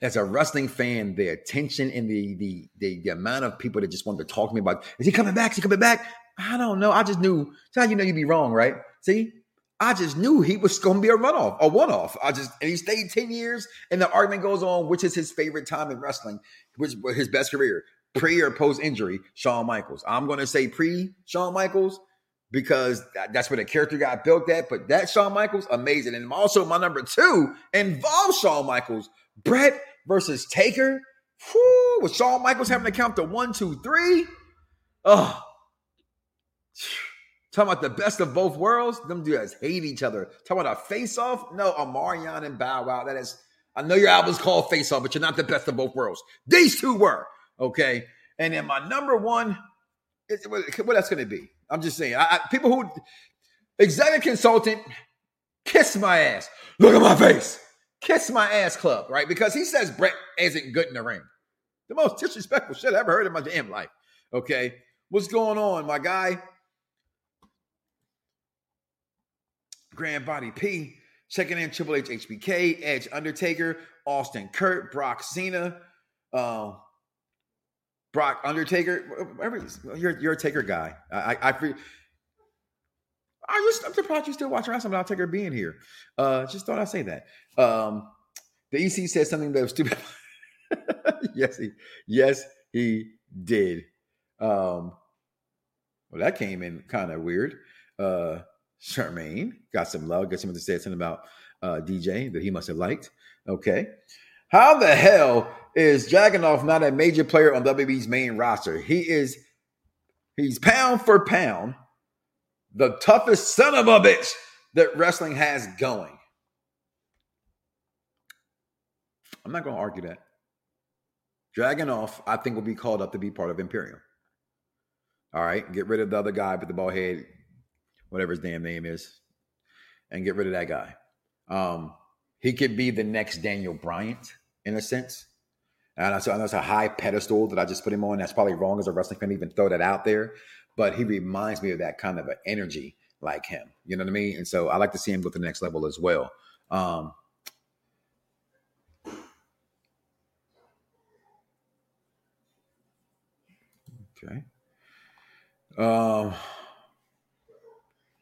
as a wrestling fan, the attention and the amount of people that just wanted to talk to me about, is he coming back? Is he coming back? I don't know. I just knew. That's how you know you'd be wrong, right? See? I just knew he was going to be a one-off. And he stayed 10 years, and the argument goes on, which is his favorite time in wrestling, which was his best career, pre or post-injury, Shawn Michaels. I'm going to say pre-Shawn Michaels because that's where the character got built at, but that Shawn Michaels, amazing. And also my number 2 involves Shawn Michaels, Bret versus Taker. Whew, with Shawn Michaels having to count to 1, 2, 3. Oh, talking about the best of both worlds, them dudes hate each other. Talking about a face-off? No, Omarion and Bow Wow. That is, I know your album's called Face Off, but you're not the best of both worlds. These two were, okay? And then my number 1, what that's going to be? I'm just saying, people who, executive consultant, kiss my ass. Look at my face. Kiss my ass club, right? Because he says Bret isn't good in the ring. The most disrespectful shit I ever heard in my damn life, okay? What's going on, my guy? Grand Body P, checking in Triple H, HBK, Edge, Undertaker, Austin, Kurt, Brock, Cena, Brock, Undertaker. You're a Taker guy. I I'm surprised you still watch wrestling. I'll take her being here. Just thought I'd say that. The EC said something that was stupid. Yes, he did. Well, that came in kind of weird. Charmaine got some love. Got someone to say something about DJ that he must have liked. Okay. How the hell is Dragunov not a major player on WWE's main roster? He's pound for pound the toughest son of a bitch that wrestling has going. I'm not going to argue that. Dragunov, I think, will be called up to be part of Imperium. All right, get rid of the other guy with the bald head, whatever his damn name is, and get rid of that guy. He could be the next Daniel Bryant, in a sense. And so I know it's a high pedestal that I just put him on. That's probably wrong as a wrestling fan to even throw that out there. But he reminds me of that kind of an energy like him. You know what I mean? And so I like to see him go to the next level as well. Okay.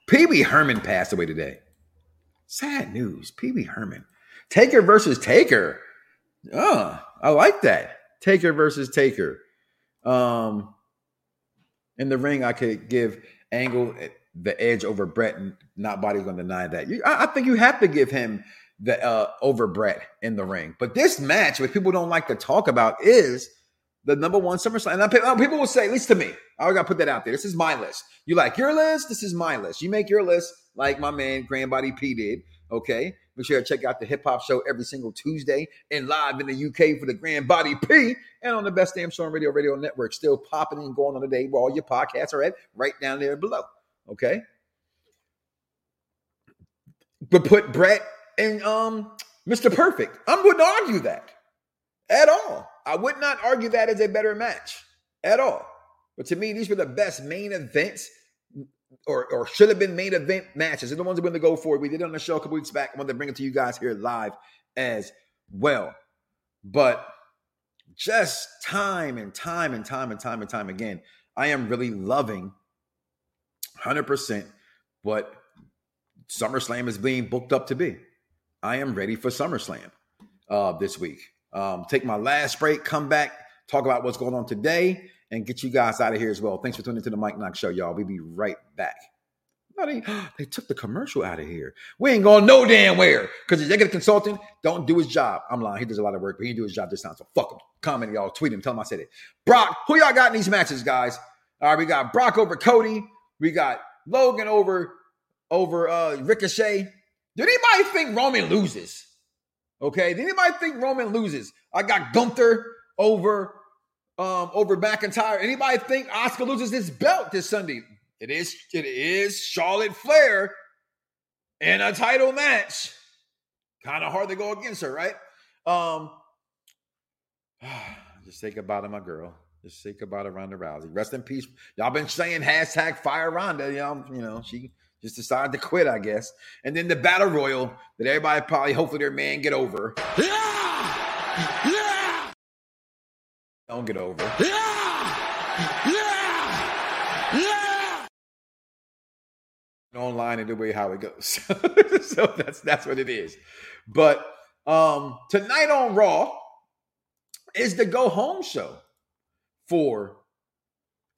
Pee Wee Herman passed away today. Sad news. Pee Wee Herman. Taker versus Taker. I like that. Taker versus Taker. In the ring, I could give Angle the edge over Bret, and nobody's going to deny that. I think you have to give him the over Bret in the ring. But this match, which people don't like to talk about, is the number one SummerSlam. And people will say, at least to me, I got to put that out there. This is my list. You like your list? This is my list. You make your list like my man Grandbody P did. Okay, make sure to check out the Hip Hop Show every single Tuesday and live in the UK for the Grand Body P and on the Best Damn Show on Radio Network. Still popping and going on today where all your podcasts are at, right down there below. Okay, but put Bret and Mr. Perfect. I wouldn't argue that at all. I would not argue that as a better match at all. But to me, these were the best main events. Or should have been main event matches. They're the ones we're going to go for. We did it on the show a couple weeks back. I wanted to bring it to you guys here live as well. But just time and time again, I am really loving 100% what SummerSlam is being booked up to be. I am ready for SummerSlam this week. Take my last break, come back, talk about what's going on today, and get you guys out of here as well. Thanks for tuning into the Mike Knoxxx Show, y'all. We'll be right back. They took the commercial out of here. We ain't going no damn where because the executive consultant don't do his job. I'm lying. He does a lot of work, but he didn't do his job this time. So fuck him. Comment, y'all. Tweet him. Tell him I said it. Brock, who y'all got in these matches, guys? All right, we got Brock over Cody. We got Logan over Ricochet. Did anybody think Roman loses? Okay? Did anybody think Roman loses? I got Gunther over McIntyre. Anybody think Asuka loses this belt this Sunday? It is Charlotte Flair in a title match. Kind of hard to go against her, right? Just say goodbye to my girl. Just say goodbye to Ronda Rousey. Rest in peace. Y'all been saying #FireRonda. You know, she just decided to quit, I guess. And then the Battle Royal that everybody probably, hopefully their man get over. Yeah! Don't get over. Yeah! Online and the way how it goes. So that's what it is. But tonight on Raw is the go home show for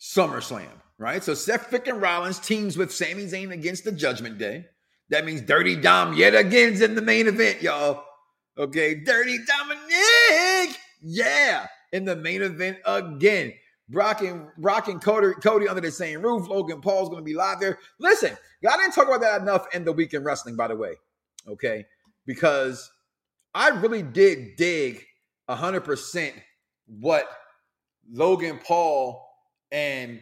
SummerSlam, right? So Seth freaking Rollins teams with Sami Zayn against the Judgment Day. That means Dirty Dom yet again's in the main event, y'all. Okay, Dirty Dominic. Yeah. In the main event again. Brock and Cody under the same roof. Logan Paul's going to be live there. Listen, I didn't talk about that enough in the week in wrestling, by the way. Okay? Because I really did dig 100% what Logan Paul and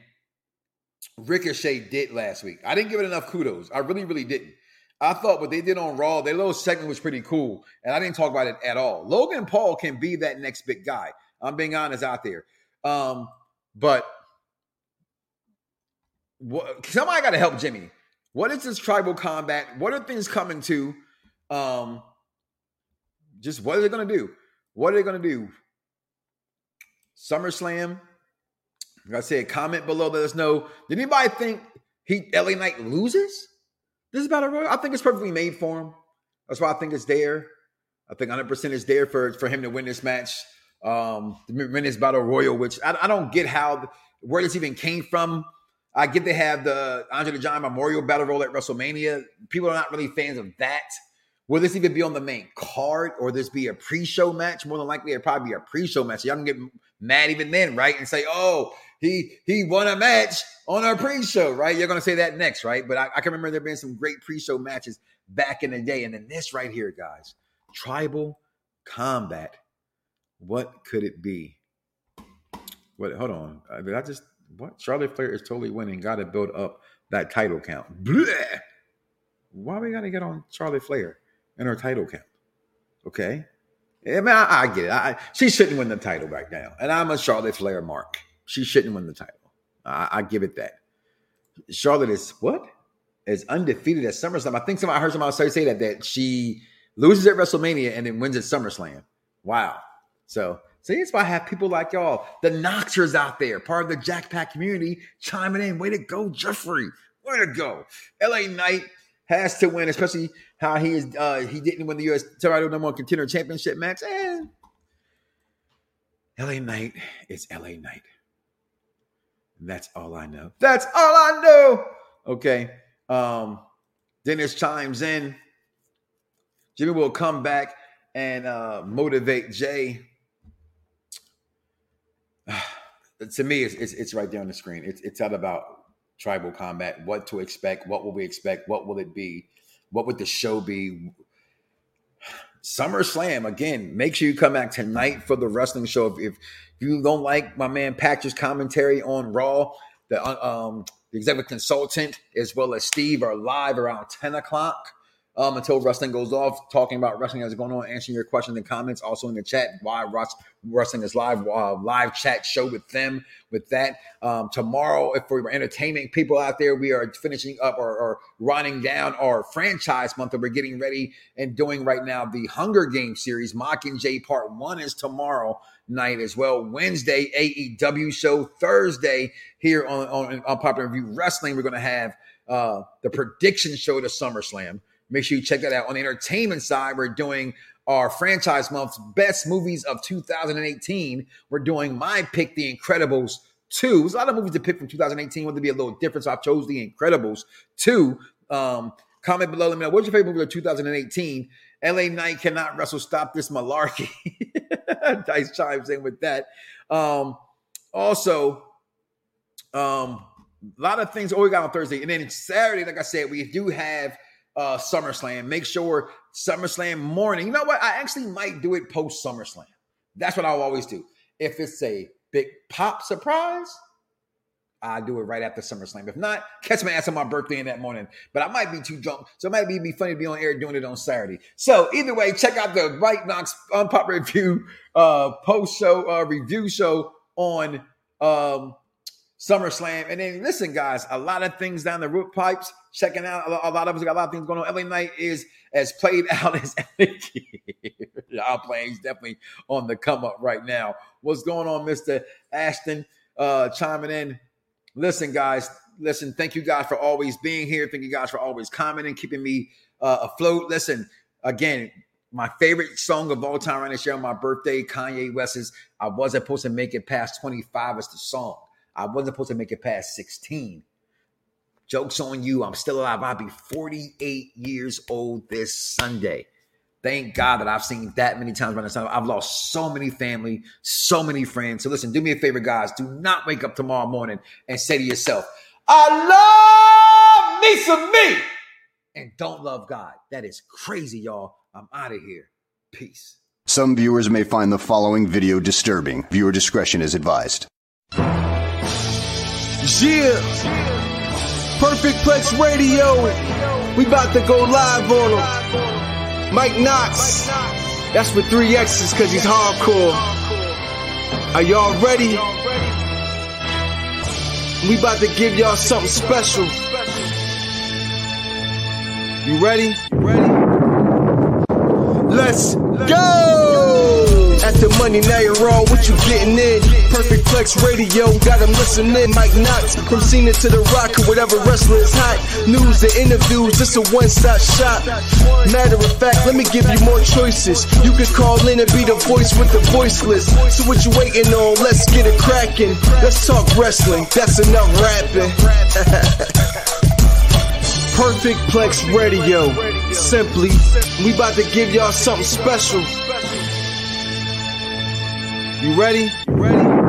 Ricochet did last week. I didn't give it enough kudos. I really, really didn't. I thought what they did on Raw, their little segment was pretty cool, and I didn't talk about it at all. Logan Paul can be that next big guy. I'm being honest out there. Somebody got to help Jimmy. What is this tribal combat? What are things coming to? Just what are they going to do? What are they going to do? SummerSlam. Like I said, comment below. Let us know. Did anybody think LA Knight loses? This battle royal, I think it's perfectly made for him. That's why I think it's there. I think 100% it's there for him to win this match, win this battle royal, which I don't get how, where this even came from. I get they have the Andre the Giant Memorial Battle Royal at WrestleMania. People are not really fans of that. Will this even be on the main card, or this be a pre-show match? More than likely, it'll probably be a pre-show match. Y'all can get mad even then, right? And say, oh, he won a match on our pre-show, right? You're going to say that next, right? But I can remember there being some great pre-show matches back in the day. And then this right here, guys, tribal combat. What could it be? Wait, hold on. Did I just, what? Charlotte Flair is totally winning. Got to build up that title count. Blech! Why we got to get on Charlotte Flair and her title count? Okay. I mean, I get it. She shouldn't win the title right now. And I'm a Charlotte Flair mark. She shouldn't win the title. I give it that. Charlotte is what? Is undefeated at SummerSlam. I think somebody, I heard somebody say that she loses at WrestleMania and then wins at SummerSlam. Wow. So, see, that's why I have people like y'all, the Knoxxers out there, part of the Jack Pack community, chiming in. Way to go, Jeffrey. Way to go. LA Knight has to win, especially how he is. He didn't win the U.S. Territorial No. 1 Contender Championship match. And LA Knight is LA Knight. And that's all I know. That's all I know. Okay. Dennis chimes in. Jimmy will come back and motivate Jay. To me, it's right there on the screen. It's all about tribal combat, what to expect, what will we expect, what will it be, what would the show be? SummerSlam, again, make sure you come back tonight for the wrestling show. If you don't like my man Patrick's commentary on Raw, the executive consultant as well as Steve are live around 10 o'clock until wrestling goes off, talking about wrestling as it's going on, answering your questions and comments. Also in the chat, why wrestling is live, live chat show with them, with that. Tomorrow, if we were entertaining people out there, we are finishing up or running down our franchise month that we're getting ready and doing right now. The Hunger Games series, Mockingjay Part 1 is tomorrow night as well. Wednesday, AEW show. Thursday, here on Unpopular Review Wrestling, we're going to have the prediction show to SummerSlam. Make sure you check that out. On the entertainment side, we're doing our franchise month's best movies of 2018. We're doing my pick, The Incredibles 2. There's a lot of movies to pick from 2018. Wanted to be a little different, so I chose The Incredibles 2. Comment below, let me know, what's your favorite movie of 2018? LA Knight cannot wrestle. Stop this malarkey. Dice chimes in with that. A lot of things we got on Thursday. And then Saturday, like I said, we do have SummerSlam. Make sure SummerSlam morning. You know what? I actually might do it post SummerSlam. That's what I'll always do. If it's a big pop surprise, I do it right after SummerSlam. If not, catch my ass on my birthday in that morning. But I might be too drunk, so it might be funny to be on air doing it on Saturday. So either way, check out the Mike Knoxxx Unpopular Review post show review show on SummerSlam. And then listen, guys, a lot of things down the root pipes. Checking out a lot of us got a lot of things going on. LA Knight is as played out as LA Our playing's definitely on the come up right now. What's going on, Mr. Ashton? Chiming in. Listen, guys. Listen, thank you guys for always being here. Thank you guys for always commenting, keeping me afloat. Listen, again, my favorite song of all time right this year on my birthday, Kanye West's "I Wasn't Supposed to Make It Past 25" is the song. I wasn't supposed to make it past 16. Joke's on you. I'm still alive. I'll be 48 years old this Sunday. Thank God that I've seen that many times by the time. I've lost so many family, so many friends. So listen, do me a favor, guys. Do not wake up tomorrow morning and say to yourself, I love me some me and don't love God. That is crazy, y'all. I'm out of here. Peace. Some viewers may find the following video disturbing. Viewer discretion is advised. Yeah. Perfect Plex Radio, we about to go live on him. Mike Knoxxx, that's with 3 X's cause he's hardcore. Are y'all ready? We about to give y'all something special. You ready? Let's go! At the money, now you're all what you getting in. Perfect Plex Radio, got them listening. Mike Knoxxx, from Cena to The Rock, or whatever wrestler is hot. News and interviews, it's a one-stop shop. Matter of fact, let me give you more choices. You could call in and be the voice with the voiceless. So what you waiting on? Let's get it cracking. Let's talk wrestling, that's enough rapping. Perfect Plex Radio. Simply, we about to give y'all something special. You ready?